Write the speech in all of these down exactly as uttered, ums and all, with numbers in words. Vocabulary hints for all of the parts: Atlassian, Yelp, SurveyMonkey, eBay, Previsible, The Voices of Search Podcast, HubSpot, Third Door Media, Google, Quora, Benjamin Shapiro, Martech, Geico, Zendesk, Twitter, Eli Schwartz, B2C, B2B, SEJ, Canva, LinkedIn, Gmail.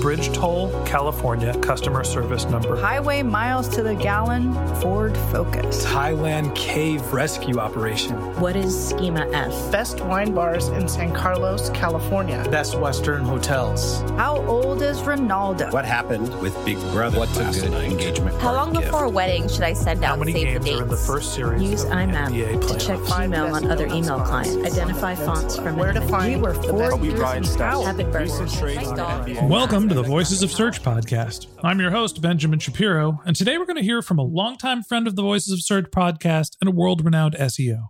Bridge toll, California, customer service number. Highway miles to the gallon, Ford Focus. Thailand cave rescue operation. What is Schema F? Best wine bars in San Carlos, California. Best Western hotels. How old is Ronaldo? What happened with Big Brother? What's a good engagement? How long before a wedding should I send out save the dates? How many games are in the first series? Use I M A P to check Gmail on other email clients. Identify fonts from where to find. We were four years out. Welcome to the Voices of Search podcast. I'm your host, Benjamin Shapiro, and today we're going to hear from a longtime friend of the Voices of Search podcast and a world-renowned S E O.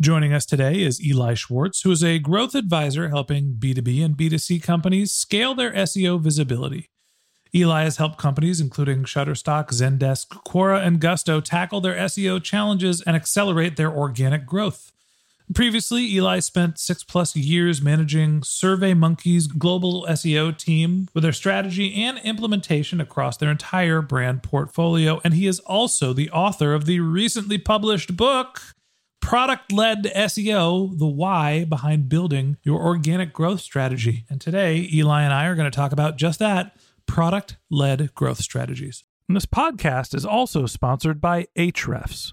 Joining us today is Eli Schwartz, who is a growth advisor helping B two B and B two C companies scale their S E O visibility. Eli has helped companies including Shutterstock, Zendesk, Quora, and Gusto tackle their S E O challenges and accelerate their organic growth. Previously, Eli spent six-plus years managing SurveyMonkey's global S E O team with their strategy and implementation across their entire brand portfolio, and he is also the author of the recently published book, Product-Led S E O, The Why Behind Building Your Organic Growth Strategy. And today, Eli and I are going to talk about just that, product-led growth strategies. And this podcast is also sponsored by Ahrefs.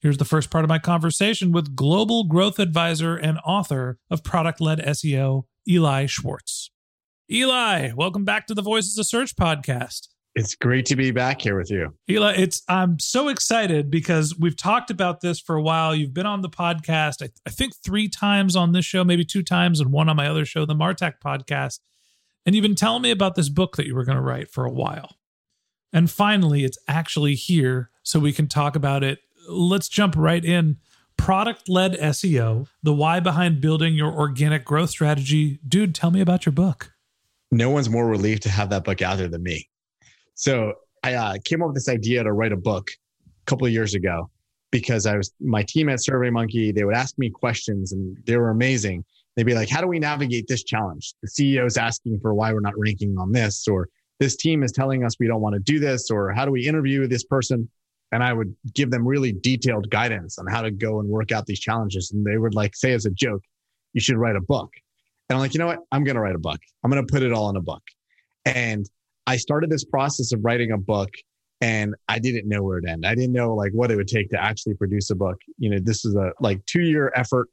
Here's the first part of my conversation with global growth advisor and author of Product-Led S E O, Eli Schwartz. Eli, welcome back to the Voices of Search podcast. It's great to be back here with you. Eli, it's I'm so excited because we've talked about this for a while. You've been on the podcast, I, I think three times on this show, maybe two times, and one on my other show, the MarTech podcast. And you've been telling me about this book that you were going to write for a while. And finally, it's actually here, so we can talk about it. Let's jump right in. Product-led S E O, the why behind building your organic growth strategy. Dude, tell me about your book. No one's more relieved to have that book out there than me. So I uh, came up with this idea to write a book a couple of years ago because I was my team at SurveyMonkey, they would ask me questions and they were amazing. They'd be like, how do we navigate this challenge? The C E O is asking for why we're not ranking on this, or this team is telling us we don't want to do this, or how do we interview this person? And I would give them really detailed guidance on how to go and work out these challenges. And they would like say as a joke, you should write a book. And I'm like, you know what? I'm going to write a book. I'm going to put it all in a book. And I started this process of writing a book and I didn't know where it ended. I didn't know like what it would take to actually produce a book. You know, this is a like two year effort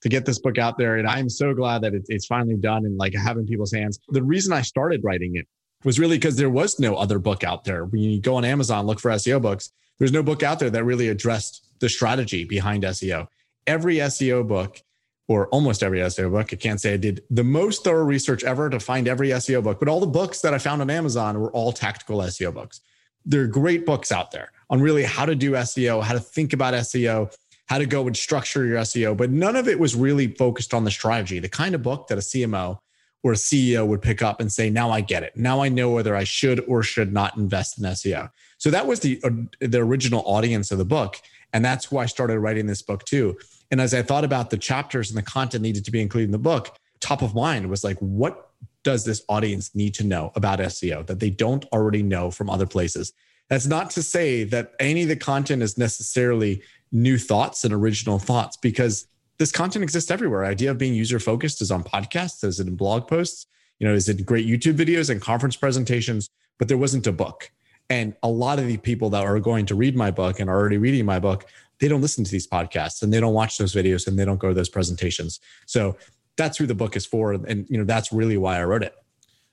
to get this book out there. And I'm so glad that it's finally done and like having people's hands. The reason I started writing it was really because there was no other book out there. When you go on Amazon, look for S E O books, there's no book out there that really addressed the strategy behind S E O. Every S E O book, or almost every S E O book, I can't say I did the most thorough research ever to find every S E O book, but all the books that I found on Amazon were all tactical S E O books. There are great books out there on really how to do S E O, how to think about S E O, how to go and structure your S E O, but none of it was really focused on the strategy, the kind of book that a C M O or a C E O would pick up and say, now I get it. Now I know whether I should or should not invest in S E O. So that was the, uh, the original audience of the book. And that's why I started writing this book too. And as I thought about the chapters and the content needed to be included in the book, top of mind was like, what does this audience need to know about S E O that they don't already know from other places? That's not to say that any of the content is necessarily new thoughts and original thoughts, because this content exists everywhere. The idea of being user-focused is on podcasts, is it in blog posts, you know, is it great YouTube videos and conference presentations, but there wasn't a book. And a lot of the people that are going to read my book and are already reading my book, they don't listen to these podcasts and they don't watch those videos and they don't go to those presentations. So that's who the book is for. And, you know, that's really why I wrote it.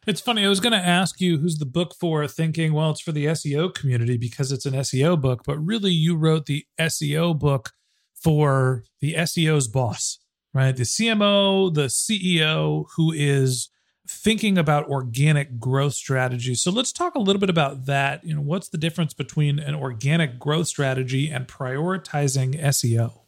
It's funny. I was going to ask you who's the book for, thinking, well, it's for the S E O community because it's an S E O book, but really you wrote the S E O book for the S E O's boss, right? The C M O, the C E O who is thinking about organic growth strategies. So let's talk a little bit about that. You know, what's the difference between an organic growth strategy and prioritizing S E O?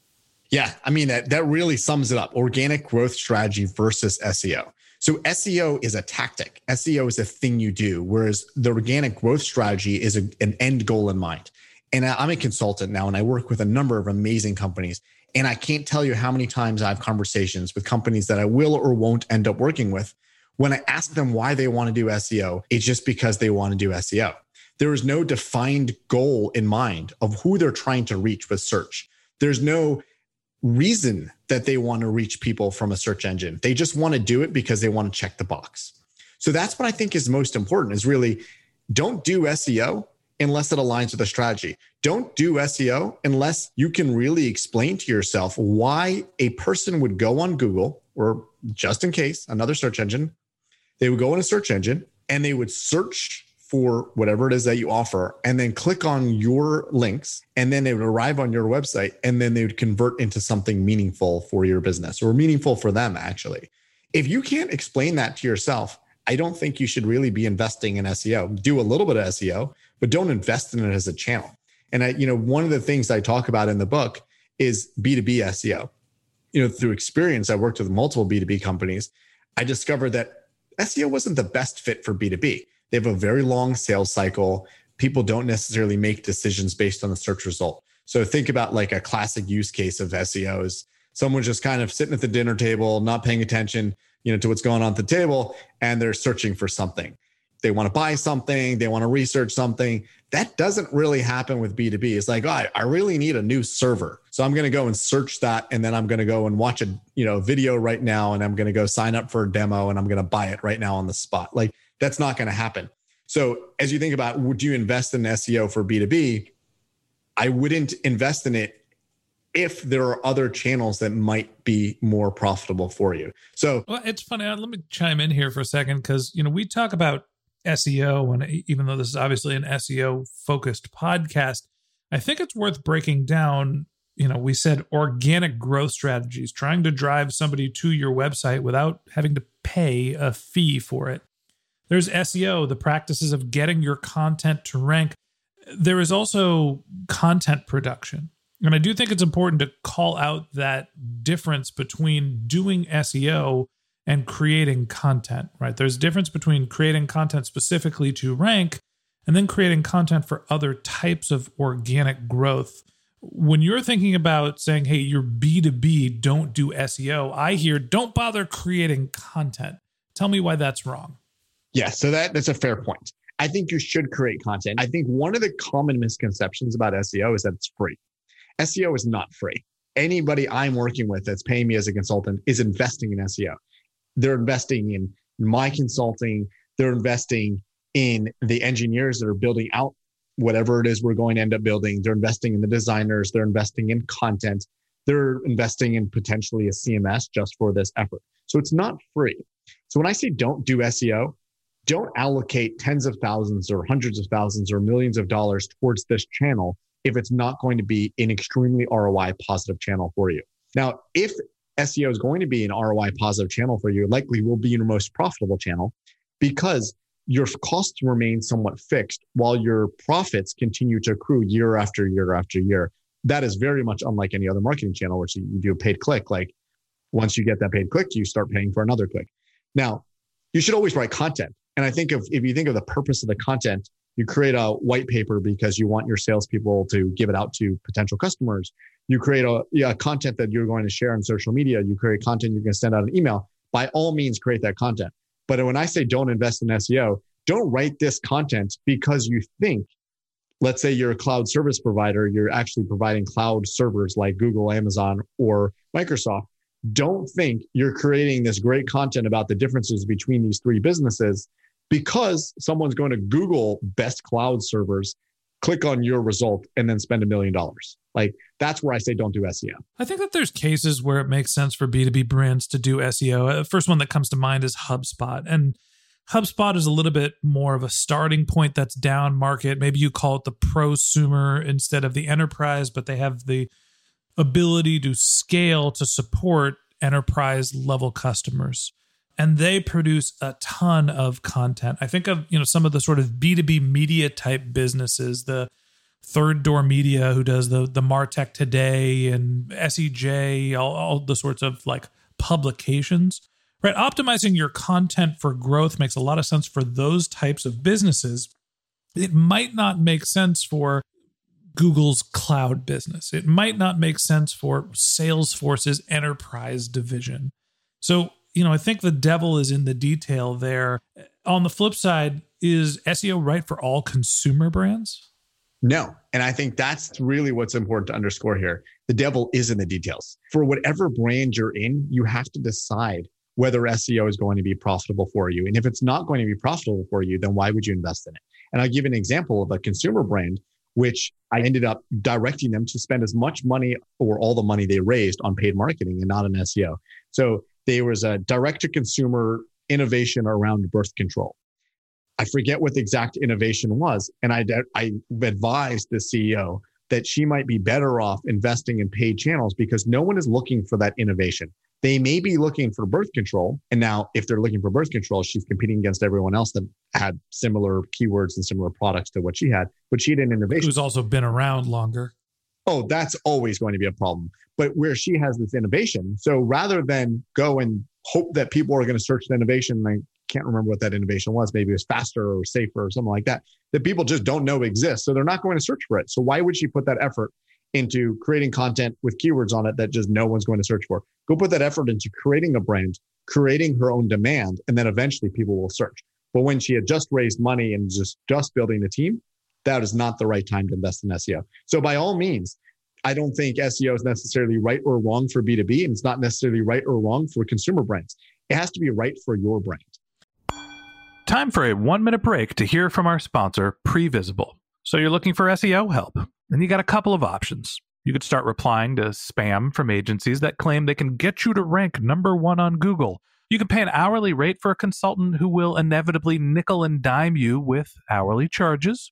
Yeah, I mean, that, that really sums it up. Organic growth strategy versus S E O. So S E O is a tactic. S E O is a thing you do, whereas the organic growth strategy is a, an end goal in mind. And I'm a consultant now, and I work with a number of amazing companies. And I can't tell you how many times I have conversations with companies that I will or won't end up working with. When I ask them why they want to do S E O, it's just because they want to do S E O. There is no defined goal in mind of who they're trying to reach with search. There's no reason that they want to reach people from a search engine. They just want to do it because they want to check the box. So that's what I think is most important, is really don't do S E O unless it aligns with the strategy. Don't do S E O unless you can really explain to yourself why a person would go on Google, or just in case, another search engine. They would go in a search engine and they would search for whatever it is that you offer and then click on your links, and then they would arrive on your website, and then they would convert into something meaningful for your business or meaningful for them, actually. If you can't explain that to yourself, I don't think you should really be investing in S E O. Do a little bit of S E O, but don't invest in it as a channel. And I, you know, one of the things I talk about in the book is B two B S E O. You know, through experience, I worked with multiple B two B companies. I discovered that S E O wasn't the best fit for B two B. They have a very long sales cycle. People don't necessarily make decisions based on the search result. So think about like a classic use case of S E O is someone just kind of sitting at the dinner table, not paying attention, you know, to what's going on at the table, and they're searching for something. They want to buy something. They want to research something. That doesn't really happen with B two B. It's like, oh, I, I really need a new server. So I'm going to go and search that. And then I'm going to go and watch a you know video right now. And I'm going to go sign up for a demo. And I'm going to buy it right now on the spot. Like, that's not going to happen. So as you think about, would you invest in S E O for B two B? I wouldn't invest in it if there are other channels that might be more profitable for you. So well, it's funny. Let me chime in here for a second, because you know we talk about S E O, and even though this is obviously an S E O-focused podcast, I think it's worth breaking down. You know, we said organic growth strategies, trying to drive somebody to your website without having to pay a fee for it. There's S E O, the practices of getting your content to rank. There is also content production. And I do think it's important to call out that difference between doing S E O and creating content, right? There's a difference between creating content specifically to rank and then creating content for other types of organic growth. When you're thinking about saying, hey, you're B two B, don't do S E O, I hear don't bother creating content. Tell me why that's wrong. Yeah, so that, that's a fair point. I think you should create content. I think one of the common misconceptions about S E O is that it's free. S E O is not free. Anybody I'm working with that's paying me as a consultant is investing in S E O. They're investing in my consulting. They're investing in the engineers that are building out whatever it is we're going to end up building. They're investing in the designers. They're investing in content. They're investing in potentially a C M S just for this effort. So it's not free. So when I say don't do S E O, don't allocate tens of thousands or hundreds of thousands or millions of dollars towards this channel if it's not going to be an extremely R O I positive channel for you. Now, if S E O is going to be an R O I positive channel for you, likely will be your most profitable channel because your costs remain somewhat fixed while your profits continue to accrue year after year after year. That is very much unlike any other marketing channel, which you do a paid click. Like once you get that paid click, you start paying for another click. Now, you should always write content. And I think of, if you think of the purpose of the content, You create a white paper because you want your salespeople to give it out to potential customers. You create a yeah, content that you're going to share on social media. You create content you're going to send out an email. By all means, create that content. But when I say don't invest in S E O, don't write this content because you think, let's say you're a cloud service provider, you're actually providing cloud servers like Google, Amazon, or Microsoft. Don't think you're creating this great content about the differences between these three businesses because someone's going to Google best cloud servers, click on your result, and then spend a million dollars. Like, that's where I say don't do S E O. I think that there's cases where it makes sense for B two B brands to do S E O. The first one that comes to mind is HubSpot. And HubSpot is a little bit more of a starting point that's down market. Maybe you call it the prosumer instead of the enterprise, but they have the ability to scale to support enterprise level customers. And they produce a ton of content. I think of, you know, some of the sort of B two B media type businesses, the Third Door Media, who does the the MarTech Today and S E J, all, all the sorts of like publications. Right, optimizing your content for growth makes a lot of sense for those types of businesses. It might not make sense for Google's cloud business. It might not make sense for Salesforce's enterprise division. So, you know, I think the devil is in the detail there. On the flip side, is S E O right for all consumer brands? No. And I think that's really what's important to underscore here. The devil is in the details. For whatever brand you're in, you have to decide whether S E O is going to be profitable for you. And if it's not going to be profitable for you, then why would you invest in it? And I'll give an example of a consumer brand, which I ended up directing them to spend as much money or all the money they raised on paid marketing and not on S E O. So there was a direct-to-consumer innovation around birth control. I forget what the exact innovation was. And I, I advised the C E O that she might be better off investing in paid channels because no one is looking for that innovation. They may be looking for birth control. And now if they're looking for birth control, she's competing against everyone else that had similar keywords and similar products to what she had, but she had an innovation. Who's also been around longer. Oh, that's always going to be a problem. But where she has this innovation, so rather than go and hope that people are going to search the innovation, I can't remember what that innovation was. Maybe it was faster or safer or something like that, that people just don't know exists. So they're not going to search for it. So why would she put that effort into creating content with keywords on it that just no one's going to search for? Go put that effort into creating a brand, creating her own demand, and then eventually people will search. But when she had just raised money and just, just building a team, that is not the right time to invest in S E O. So by all means, I don't think S E O is necessarily right or wrong for B two B, and it's not necessarily right or wrong for consumer brands. It has to be right for your brand. Time for a one-minute break to hear from our sponsor, Previsible. So you're looking for S E O help, and you got a couple of options. You could start replying to spam from agencies that claim they can get you to rank number one on Google. You can pay an hourly rate for a consultant who will inevitably nickel and dime you with hourly charges.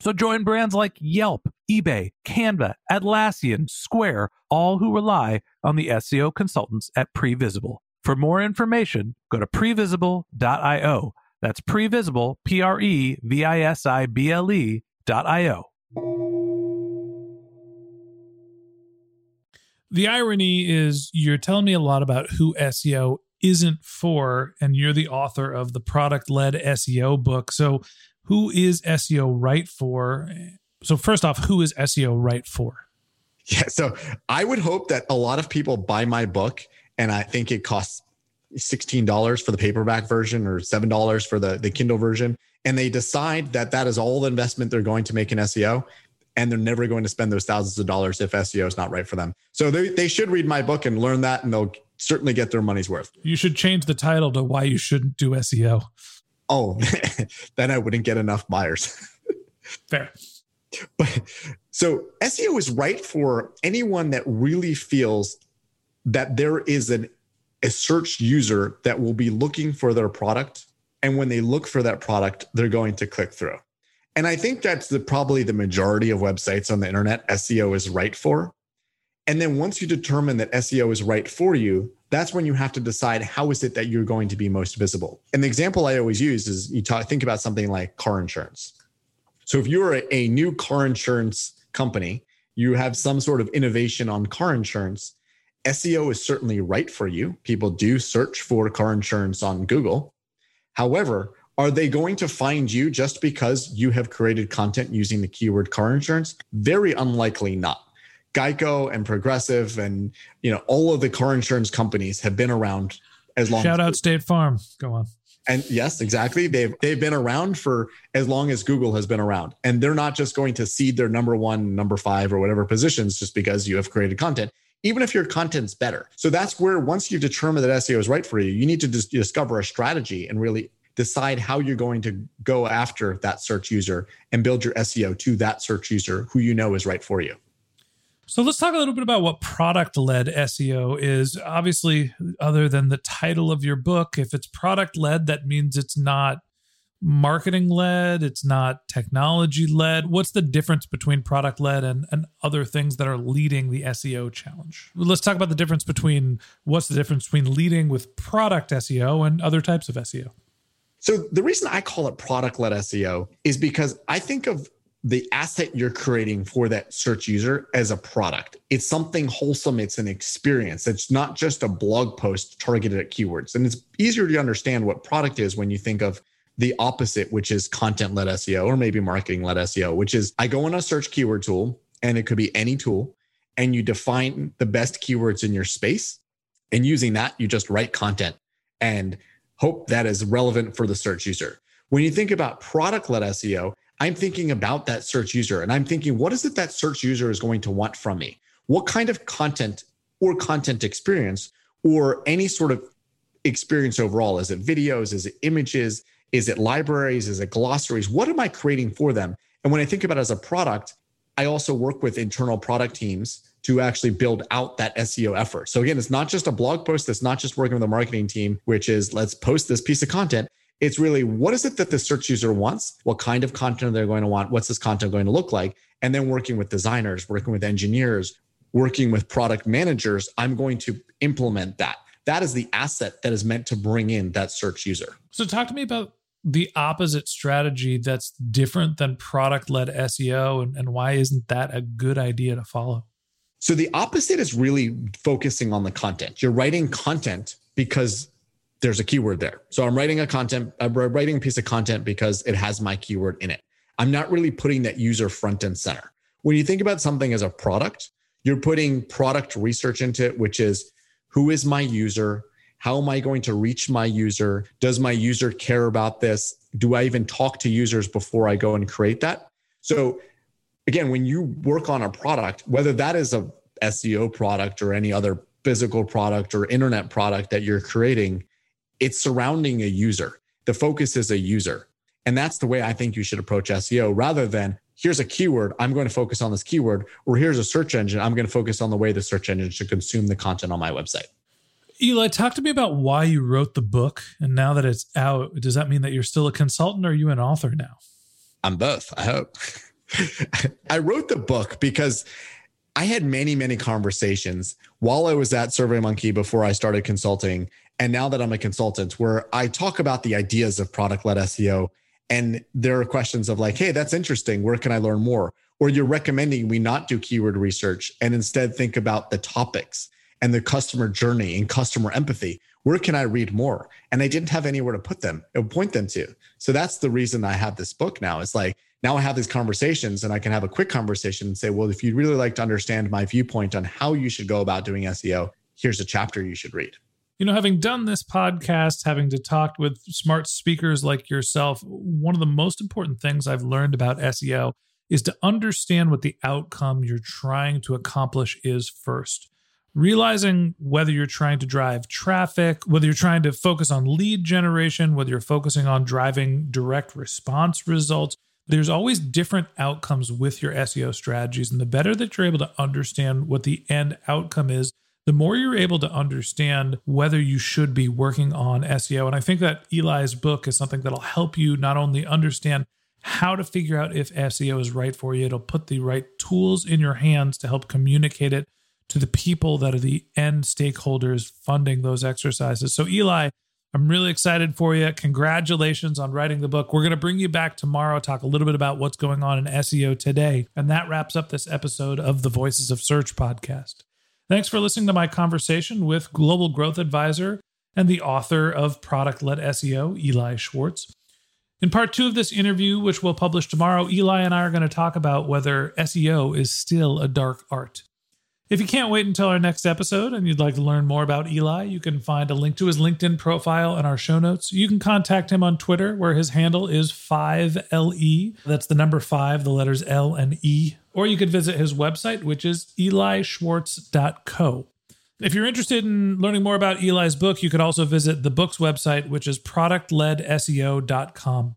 So join brands like Yelp, eBay, Canva, Atlassian, Square, all who rely on the S E O consultants at Previsible. For more information, go to previsible dot io. That's Previsible, P R E V I S I B L E dot I-O. The irony is you're telling me a lot about who S E O isn't for, and you're the author of the Product-Led S E O book. So who is S E O right for? So first off, who is S E O right for? Yeah, so I would hope that a lot of people buy my book, and I think it costs sixteen dollars for the paperback version or seven dollars for the, the Kindle version. And they decide that that is all the investment they're going to make in S E O. And they're never going to spend those thousands of dollars if S E O is not right for them. So they, they should read my book and learn that. And they'll certainly get their money's worth. You should change the title to Why You Shouldn't Do S E O. Oh, then I wouldn't get enough buyers. Fair. But so S E O is right for anyone that really feels that there is an, a search user that will be looking for their product. And when they look for that product, they're going to click through. And I think that's the, probably the majority of websites on the internet S E O is right for. And then once you determine that S E O is right for you, that's when you have to decide how is it that you're going to be most visible. And the example I always use is you talk, think about something like car insurance. So if you're a, a new car insurance company, you have some sort of innovation on car insurance, S E O is certainly right for you. People do search for car insurance on Google. However, are they going to find you just because you have created content using the keyword car insurance? Very unlikely not. Geico and Progressive and, you know, all of the car insurance companies have been around as long. Shout as out State Farm. Go on. And yes, exactly. They've they've been around for as long as Google has been around. And they're not just going to cede their number one, number five, or whatever positions just because you have created content, even if your content's better. So that's where once you determine that S E O is right for you, you need to dis- discover a strategy and really decide how you're going to go after that search user and build your S E O to that search user who you know is right for you. So let's talk a little bit about what product-led S E O is. Obviously, other than the title of your book, if it's product-led, that means it's not marketing-led, it's not technology-led. What's the difference between product-led and, and other things that are leading the S E O challenge? Let's talk about the difference between, what's the difference between leading with product S E O and other types of S E O? So the reason I call it product-led S E O is because I think of the asset you're creating for that search user as a product. It's something wholesome. It's an experience. It's not just a blog post targeted at keywords. And it's easier to understand what product is when you think of the opposite, which is content-led S E O or maybe marketing-led S E O, which is I go on a search keyword tool, and it could be any tool, and you define the best keywords in your space. And using that, you just write content and hope that is relevant for the search user. When you think about product-led S E O, I'm thinking about that search user and I'm thinking, what is it that search user is going to want from me? What kind of content or content experience or any sort of experience overall? Is it videos? Is it images? Is it libraries? Is it glossaries? What am I creating for them? And when I think about it as a product, I also work with internal product teams to actually build out that S E O effort. So again, it's not just a blog post. It's not just working with a marketing team, which is let's post this piece of content. It's really, what is it that the search user wants? What kind of content they're going to want? What's this content going to look like? And then working with designers, working with engineers, working with product managers, I'm going to implement that. That is the asset that is meant to bring in that search user. So talk to me about the opposite strategy that's different than product-led S E O, and, and why isn't that a good idea to follow? So the opposite is really focusing on the content. You're writing content because there's a keyword there. So I'm writing a content, I'm writing a piece of content because it has my keyword in it. I'm not really putting that user front and center. When you think about something as a product, you're putting product research into it, which is who is my user? How am I going to reach my user? Does my user care about this? Do I even talk to users before I go and create that? So again, when you work on a product, whether that is a S E O product or any other physical product or internet product that you're creating, it's surrounding a user. The focus is a user. And that's the way I think you should approach S E O, rather than here's a keyword, I'm going to focus on this keyword, or here's a search engine, I'm going to focus on the way the search engine should consume the content on my website. Eli, talk to me about why you wrote the book. And now that it's out, does that mean that you're still a consultant or are you an author now? I'm both, I hope. I wrote the book because I had many, many conversations while I was at SurveyMonkey before I started consulting. And now that I'm a consultant, where I talk about the ideas of product-led S E O, and there are questions of like, hey, that's interesting. Where can I learn more? Or you're recommending we not do keyword research and instead think about the topics and the customer journey and customer empathy. Where can I read more? And I didn't have anywhere to put them and point them to. So that's the reason I have this book now. It's like, now I have these conversations and I can have a quick conversation and say, well, if you'd really like to understand my viewpoint on how you should go about doing S E O, here's a chapter you should read. You know, having done this podcast, having to talk with smart speakers like yourself, one of the most important things I've learned about S E O is to understand what the outcome you're trying to accomplish is first, realizing whether you're trying to drive traffic, whether you're trying to focus on lead generation, whether you're focusing on driving direct response results, there's always different outcomes with your S E O strategies. And the better that you're able to understand what the end outcome is, the more you're able to understand whether you should be working on S E O. And I think that Eli's book is something that'll help you not only understand how to figure out if S E O is right for you, it'll put the right tools in your hands to help communicate it to the people that are the end stakeholders funding those exercises. So Eli, I'm really excited for you. Congratulations on writing the book. We're going to bring you back tomorrow, talk a little bit about what's going on in S E O today. And that wraps up this episode of the Voices of Search podcast. Thanks for listening to my conversation with global growth advisor and the author of Product-Led S E O, Eli Schwartz. In part two of this interview, which we'll publish tomorrow, Eli and I are going to talk about whether S E O is still a dark art. If you can't wait until our next episode and you'd like to learn more about Eli, you can find a link to his LinkedIn profile in our show notes. You can contact him on Twitter, where his handle is five L E. That's the number five, the letters L and E. Or you could visit his website, which is eli schwartz dot co. If you're interested in learning more about Eli's book, you could also visit the book's website, which is product led S E O dot com.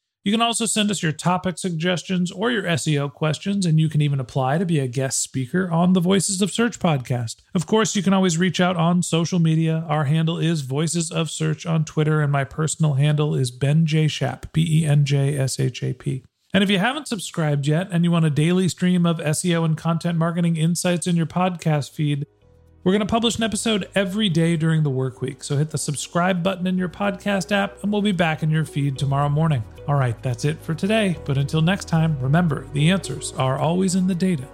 You can also send us your topic suggestions or your S E O questions, and you can even apply to be a guest speaker on the Voices of Search podcast. Of course, you can always reach out on social media. Our handle is Voices of Search on Twitter, and my personal handle is Ben J. Shap, B E N J S H A P. And if you haven't subscribed yet and you want a daily stream of S E O and content marketing insights in your podcast feed, we're going to publish an episode every day during the work week. So hit the subscribe button in your podcast app and we'll be back in your feed tomorrow morning. All right, that's it for today. But until next time, remember, the answers are always in the data.